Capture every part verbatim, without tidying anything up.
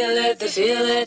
feel it, they feel it.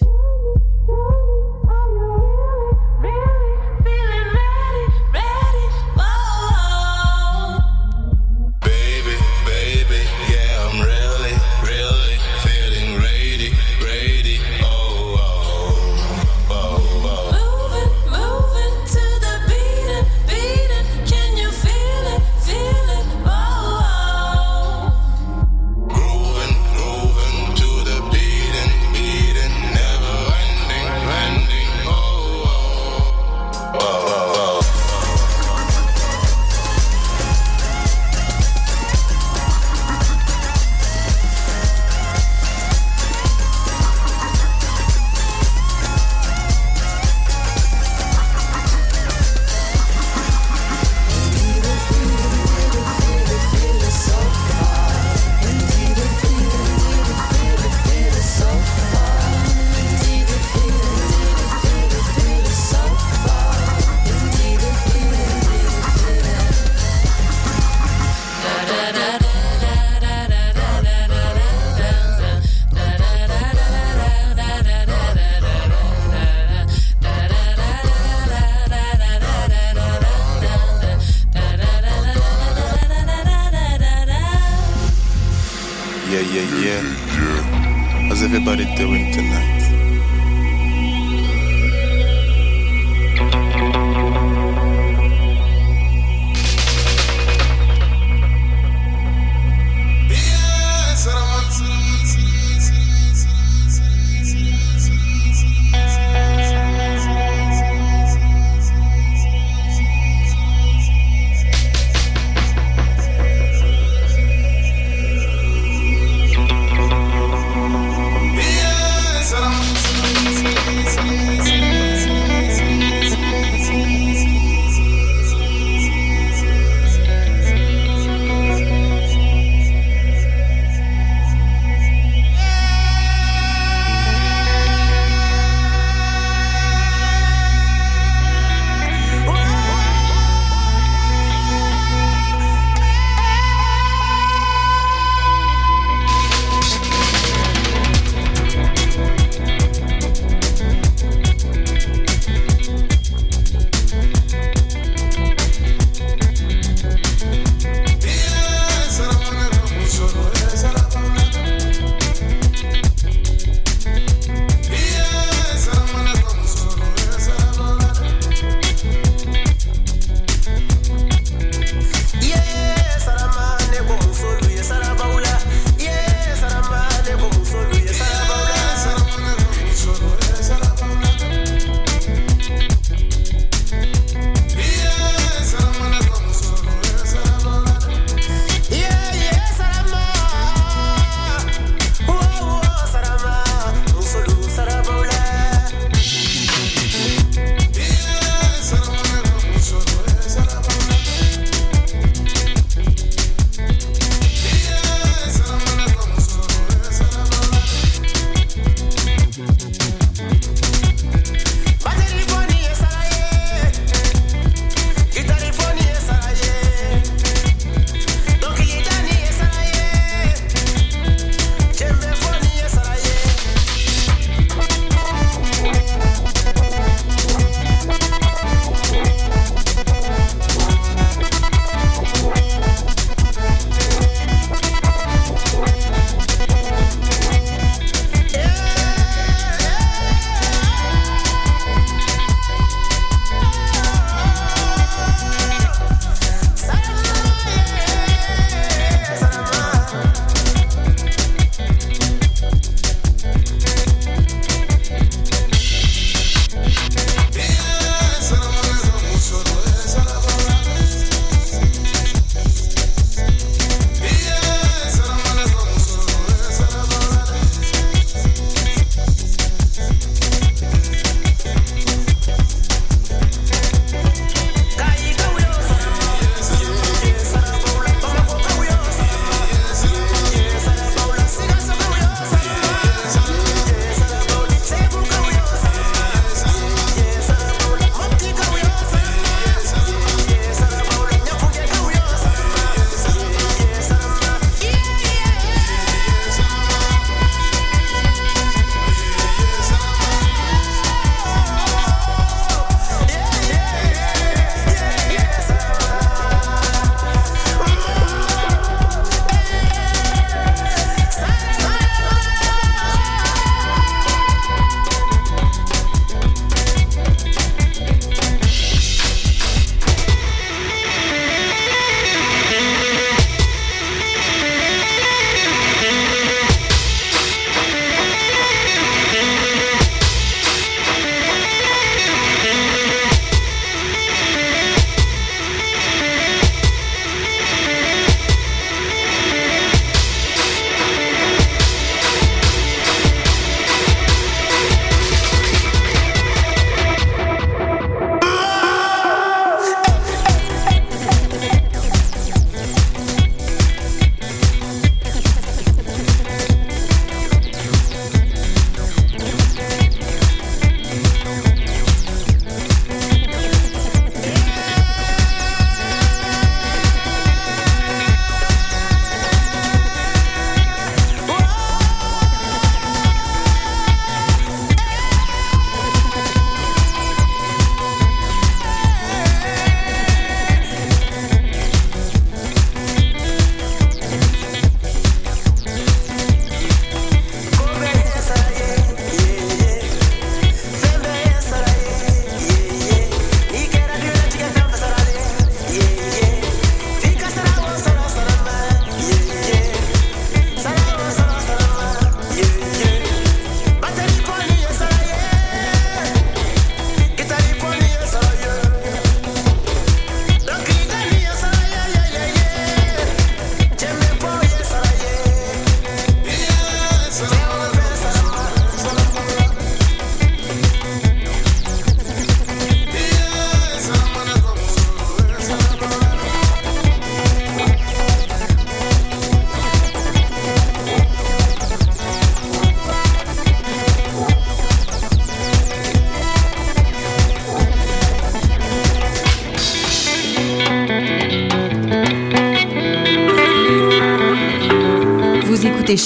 I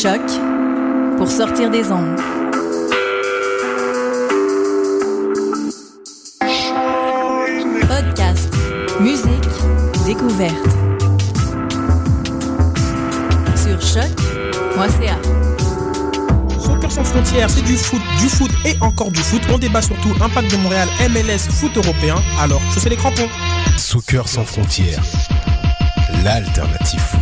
Choc pour sortir des ondes. Podcast, musique, découverte. Sur choc point c a. Soccer sans frontières, c'est du foot, du foot et encore du foot. On débat surtout impact de Montréal, M L S, foot européen. Alors, chaussez les crampons. Soccer sans frontières, l'alternative foot.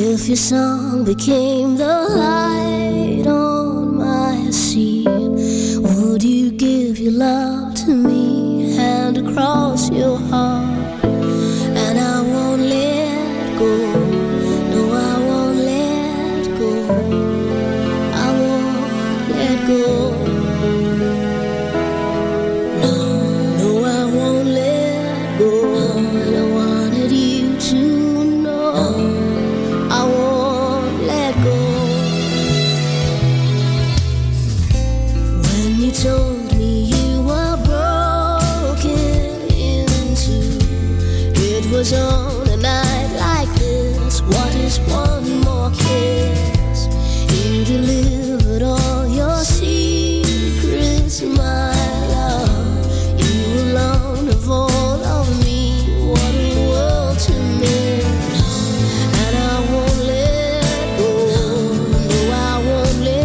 If your song became the light on my sea, would you give your love to me, hand across your heart? And I won't let go, no I won't let go, I won't let go. No, no I won't let go, and I wanted you to know. Told me you were broken in two. It was on a night like this. What is one more kiss? You delivered all your secrets, my love. You alone of all of me. What a world to miss. And I won't let go. No, I won't let go.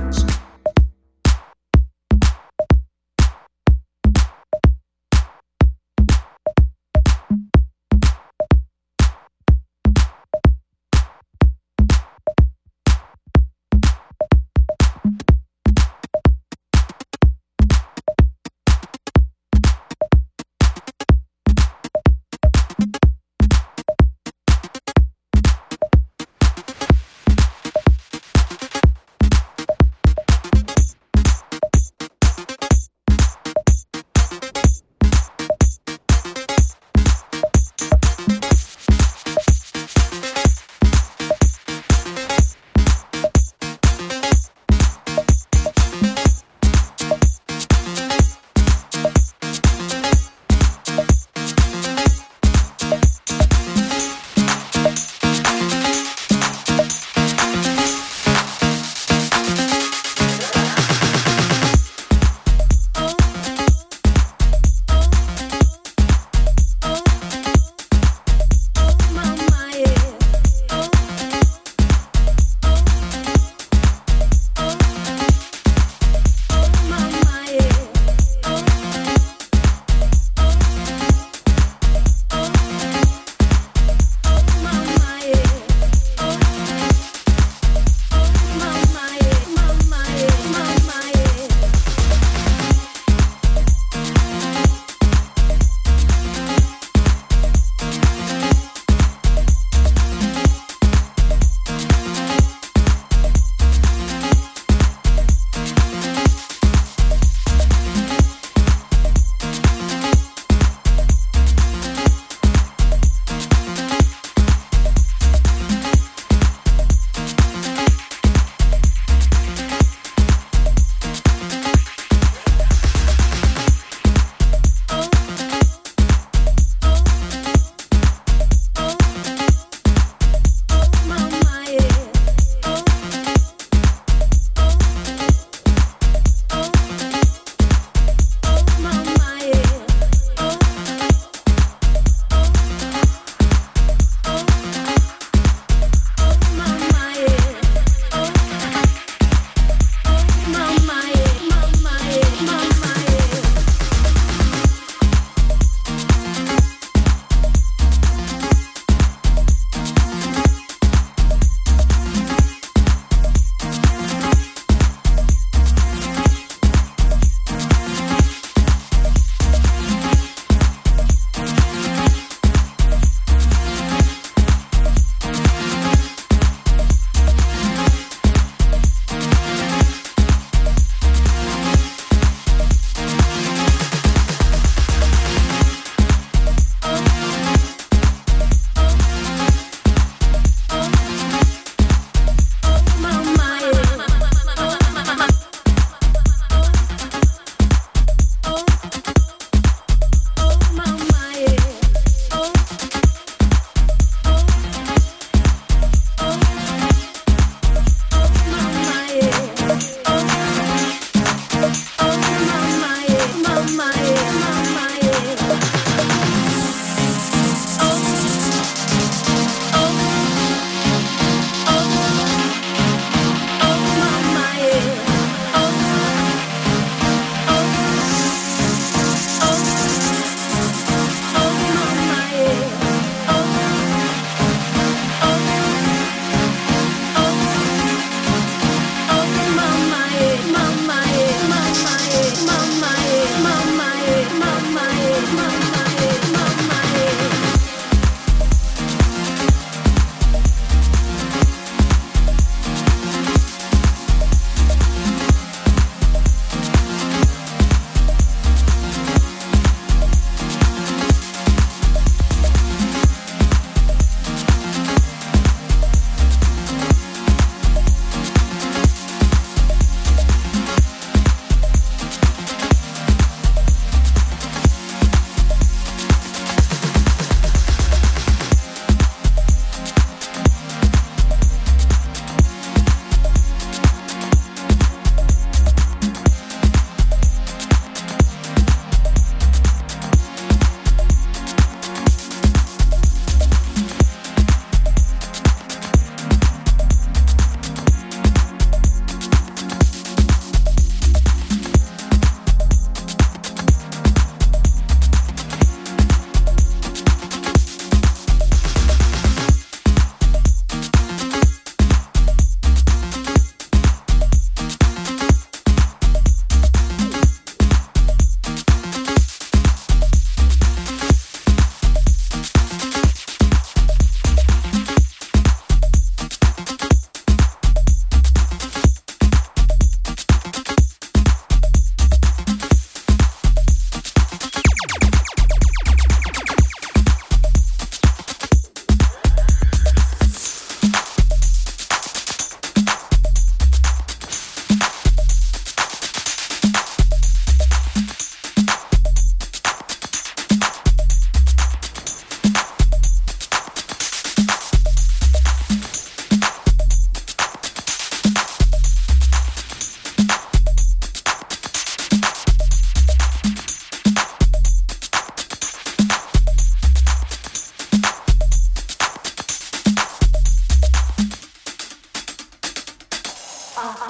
Ah, uh-huh.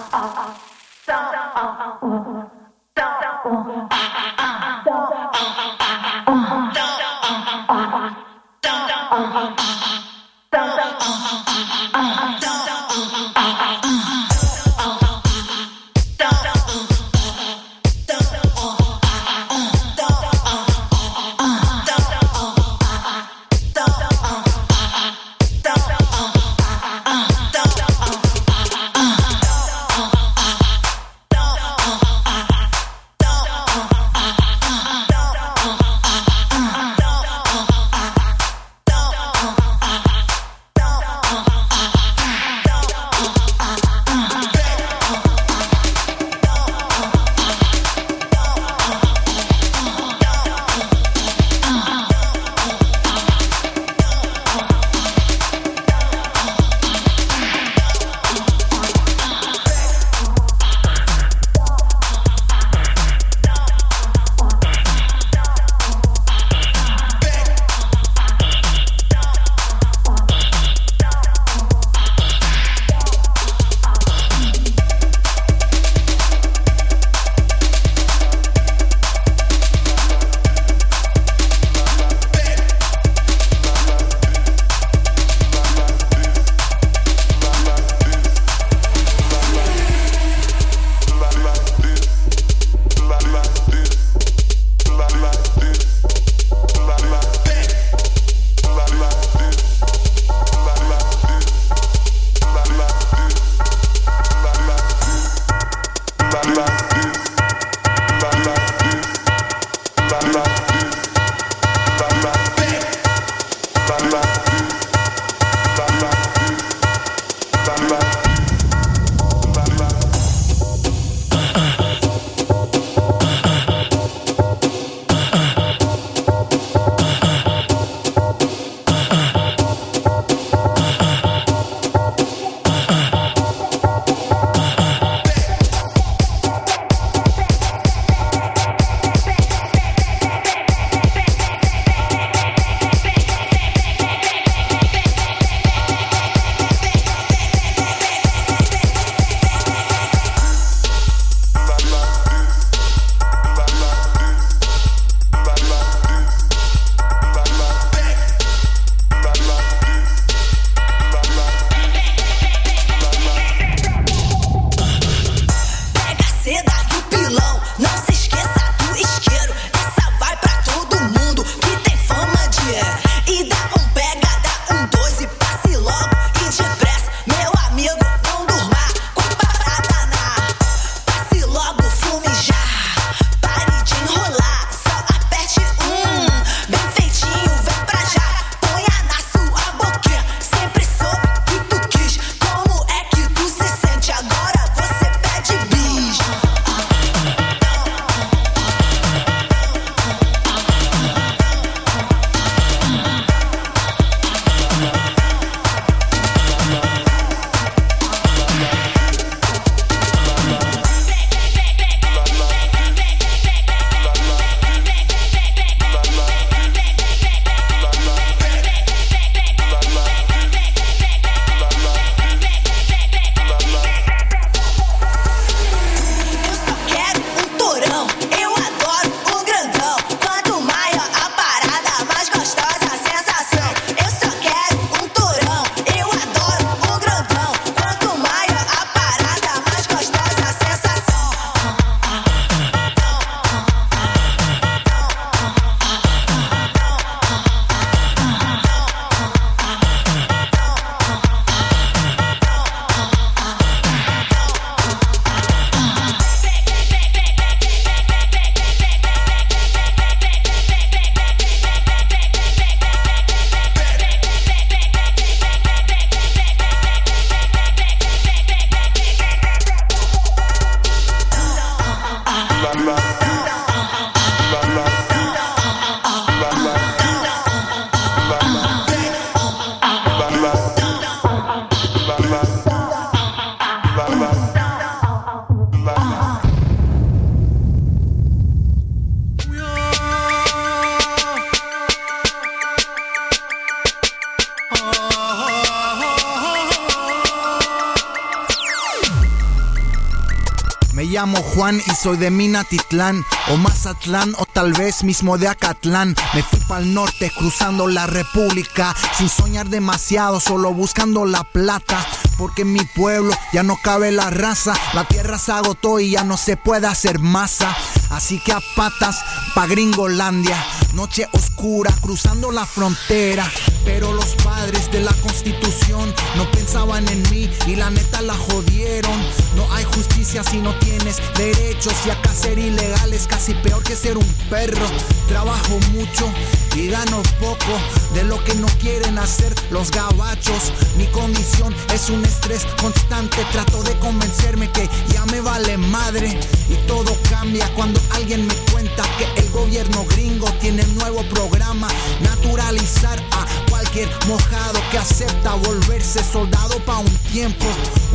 Me llamo Juan y soy de Minatitlán o Mazatlán o tal vez mismo de Acatlán. Me fui pa'l norte cruzando la república, sin soñar demasiado, solo buscando la plata. Porque en mi pueblo ya no cabe la raza, la tierra se agotó y ya no se puede hacer masa. Así que a patas pa' Gringolandia, noche oscura cruzando la frontera. Pero los padres de la Constitución no pensaban en mí y la neta la jodieron. No hay justicia si no tienes derechos, y acá ser ilegal es casi peor que ser un perro. Trabajo mucho y gano poco, de lo que no quieren hacer los gabachos. Mi condición es un estrés constante, trato de convencerme que ya me vale madre. Y todo cambia cuando alguien me cuenta que el gobierno gringo tiene un nuevo programa: naturalizar a cualquier mojado que acepta volverse soldado pa' un tiempo.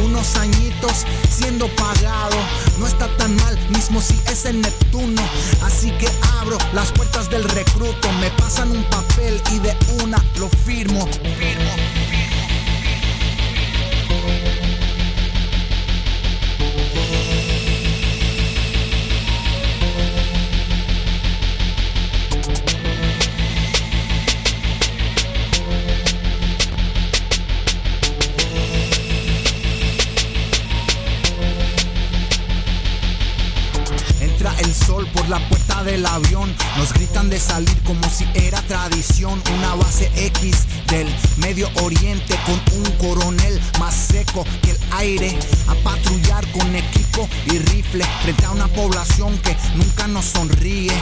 Unos añitos siendo pagado, no está tan mal mismo si es en Neptuno. Así que abro las puertas del recruto, me pasan un papel y de una lo firmo. Firmo, firmo. Entra el sol por la puerta del avión, nos gritan de salir como si era tradición. Una base X del Medio Oriente con un coronel más seco que el aire, a patrullar con equipo y rifle frente a una población que nunca nos sonríe.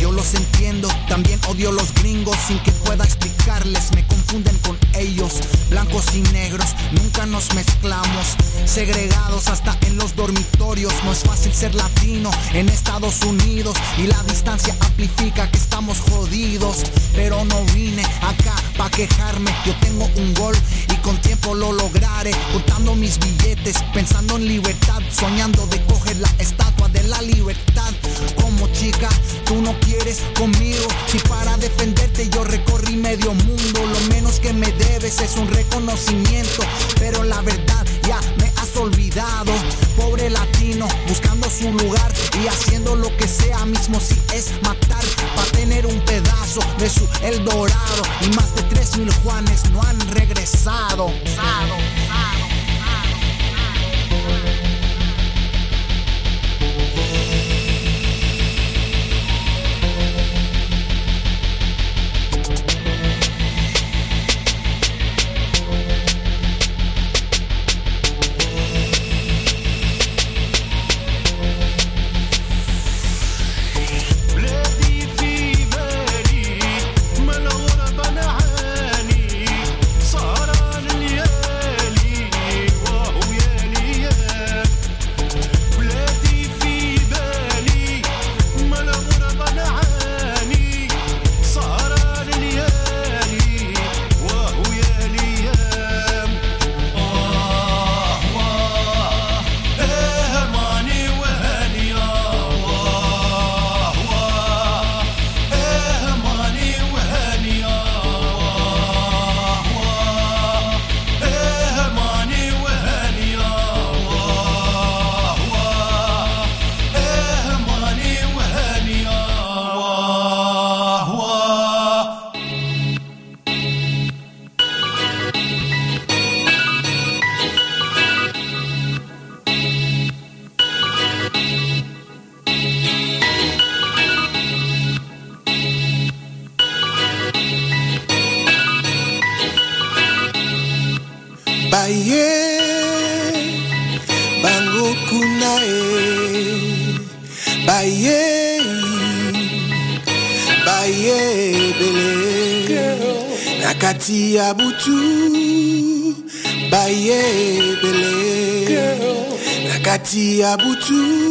Yo los entiendo, también odio los gringos, sin que pueda explicarles me confunden con ellos. Blancos y negros nunca nos mezclamos, segregados hasta en los dormitorios. No es fácil ser latino en Estados Unidos y la distancia amplifica que estamos jodidos. Pero no vine acá pa' quejarme, yo tengo un gol y con tiempo lo lograré. Contando mis billetes, pensando en libertad, soñando de coger la estatua de la libertad. Como chica, tú no quieres conmigo, si para defenderte yo recorrí medio mundo. Lo menos que me debes es un reconocimiento, pero la verdad ya me has olvidado. Pobre latino, buscando su lugar y haciendo lo que sea mismo si es matar, para tener un pedazo de su El Dorado. Y más de tres mil Juanes no han regresado. Baye, bele, la kati abutu.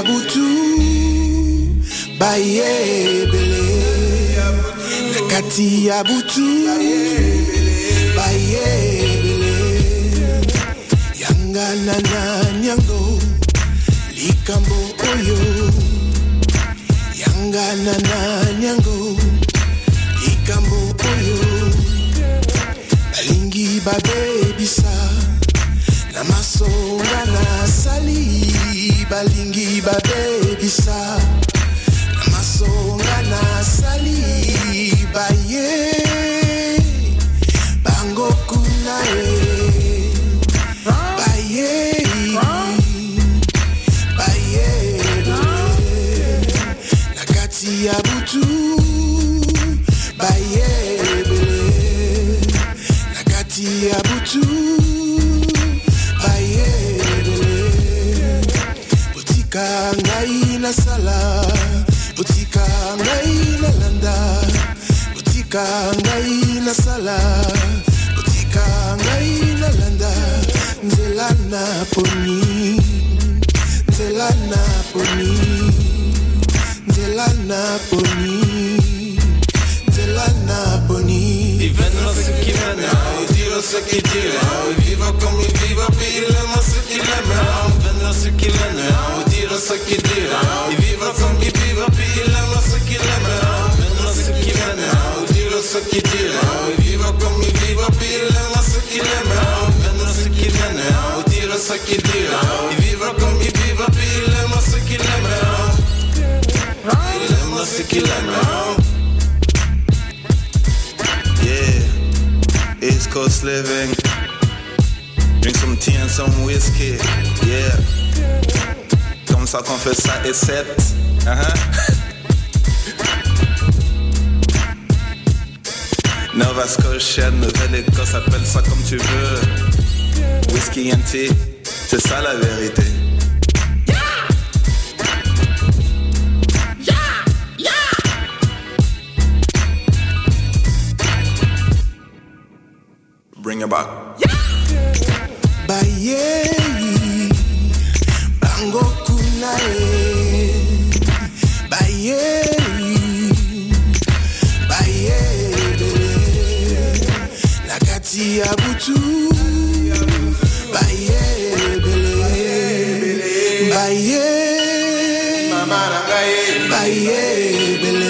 aboutou, baye belé. Nakati aboutou, baye belé. Yanga nana nyango, likambo oyo. Yanga nana nyango, likambo oyo. Balingi ba baby sa. Namasonga na sali, balingi ba baby sa. Namasonga na sali, baye, bango kuna e, baye, baye, nakati ya butu, baye, nakati ya butu. Kangaina sala, butika ngaina landa, butika ngaina sala, butika ngaina landa, nzelana poni, nzelana poni, nzelana poni, nzelana poni. Vivendo ce qui mana, au tiro ce qui tira, au vivo comme il vivo, pilamo ce qui lama, vivendo ce qui mana. Ce qui dira, ils vivent comme ils vivent, puis ils aiment ce qu'ils aiment. Maintenant ce qui mène, on dira ce qui dira, ils vivent comme ils vivent, puis ils aiment ce qu'ils aiment. Maintenant ce qui mène, on dira ce qui dira, ils vivent comme ils vivent, puis ils aiment ce qu'ils aiment. Ils aiment ce qu'ils aiment. Yeah, East Coast living. Drink some tea and some whiskey. Yeah. Comme ça qu'on fait ça et sept. Uh-huh. Nova Scotia, Nouvelle-Écosse, appelle ça comme tu veux. Whisky and tea, c'est ça la vérité. Yeah! Yeah! Yeah! Bring it back. Yeah! Bye, yeah. Bango. Baye, baye, bele, nakati abutu. Baye, bele, baye, baye, bele.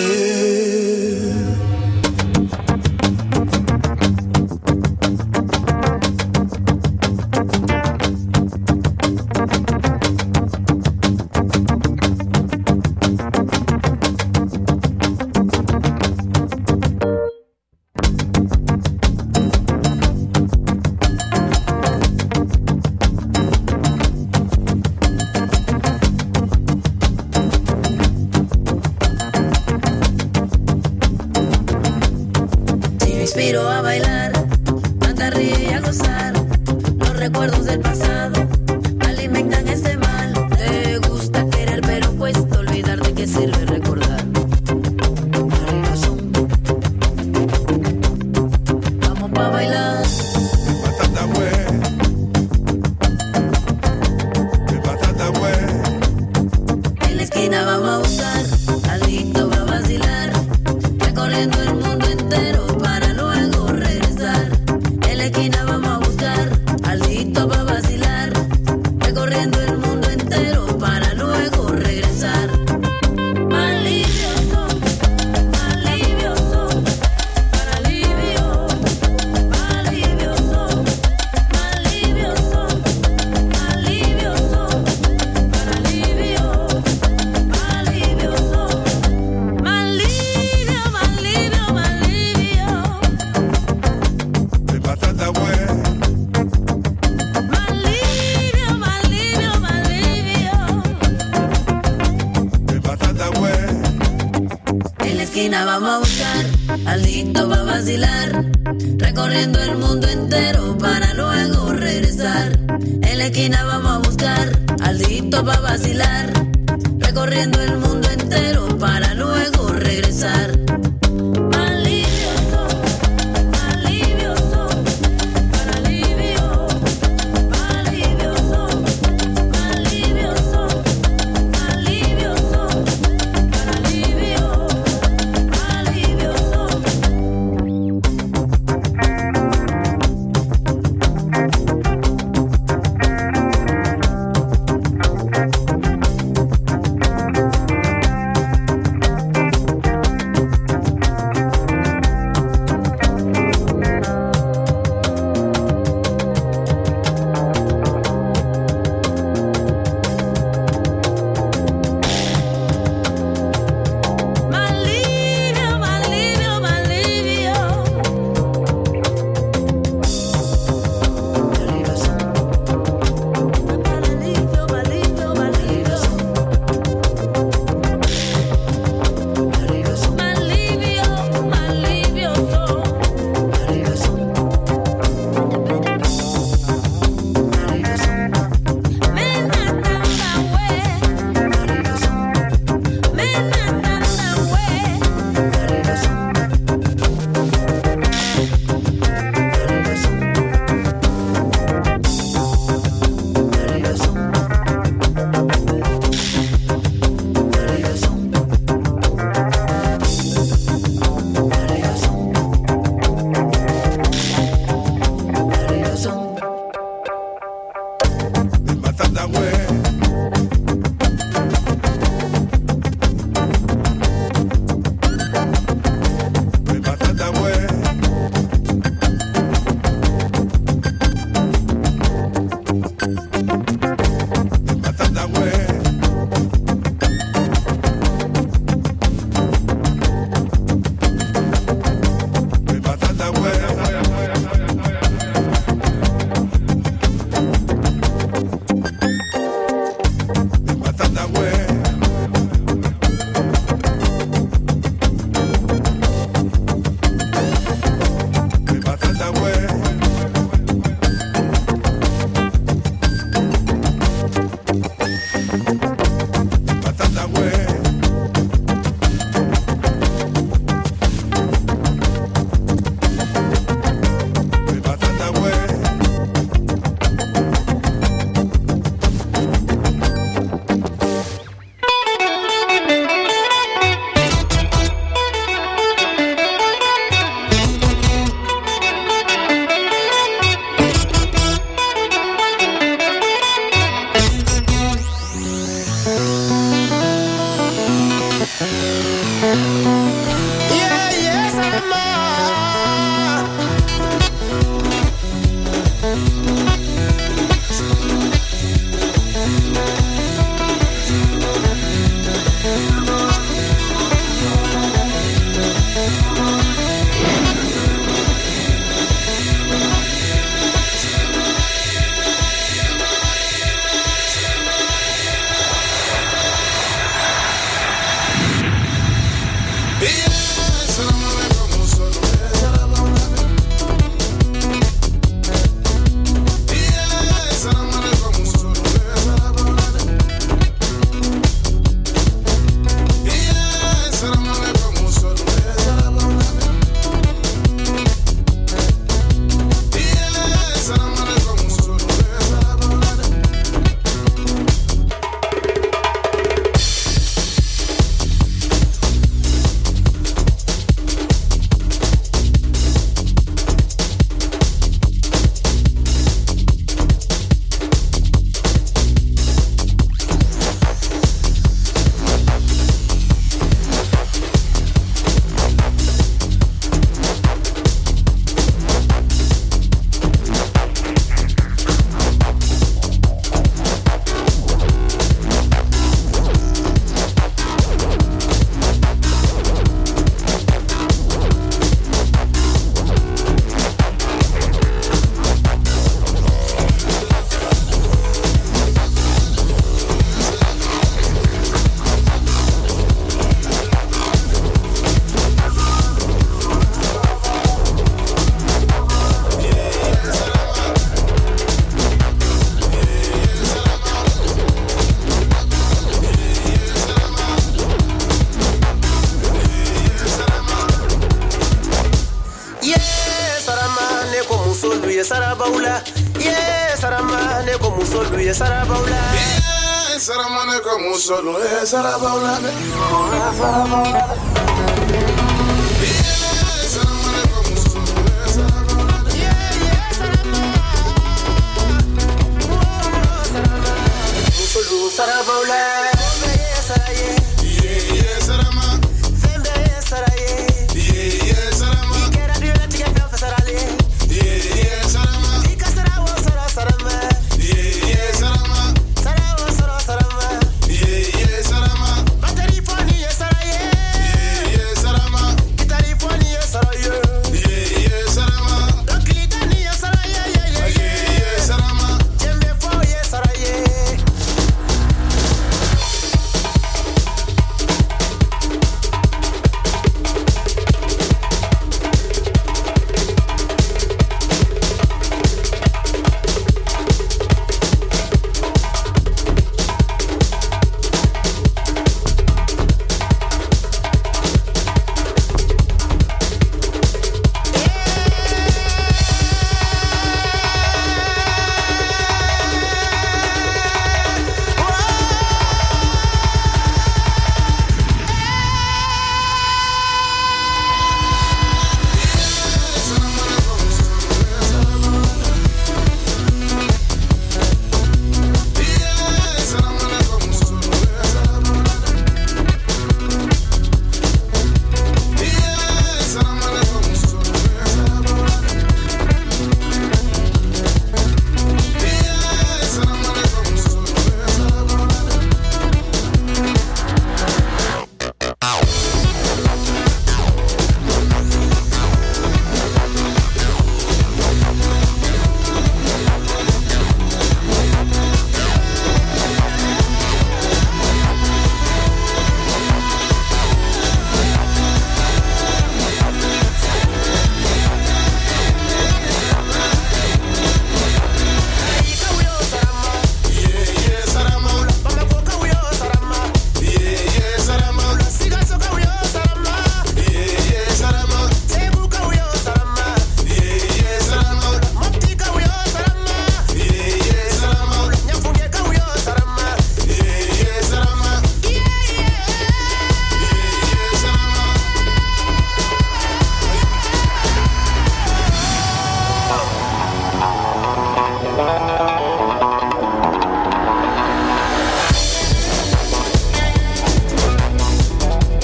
Sarabaula.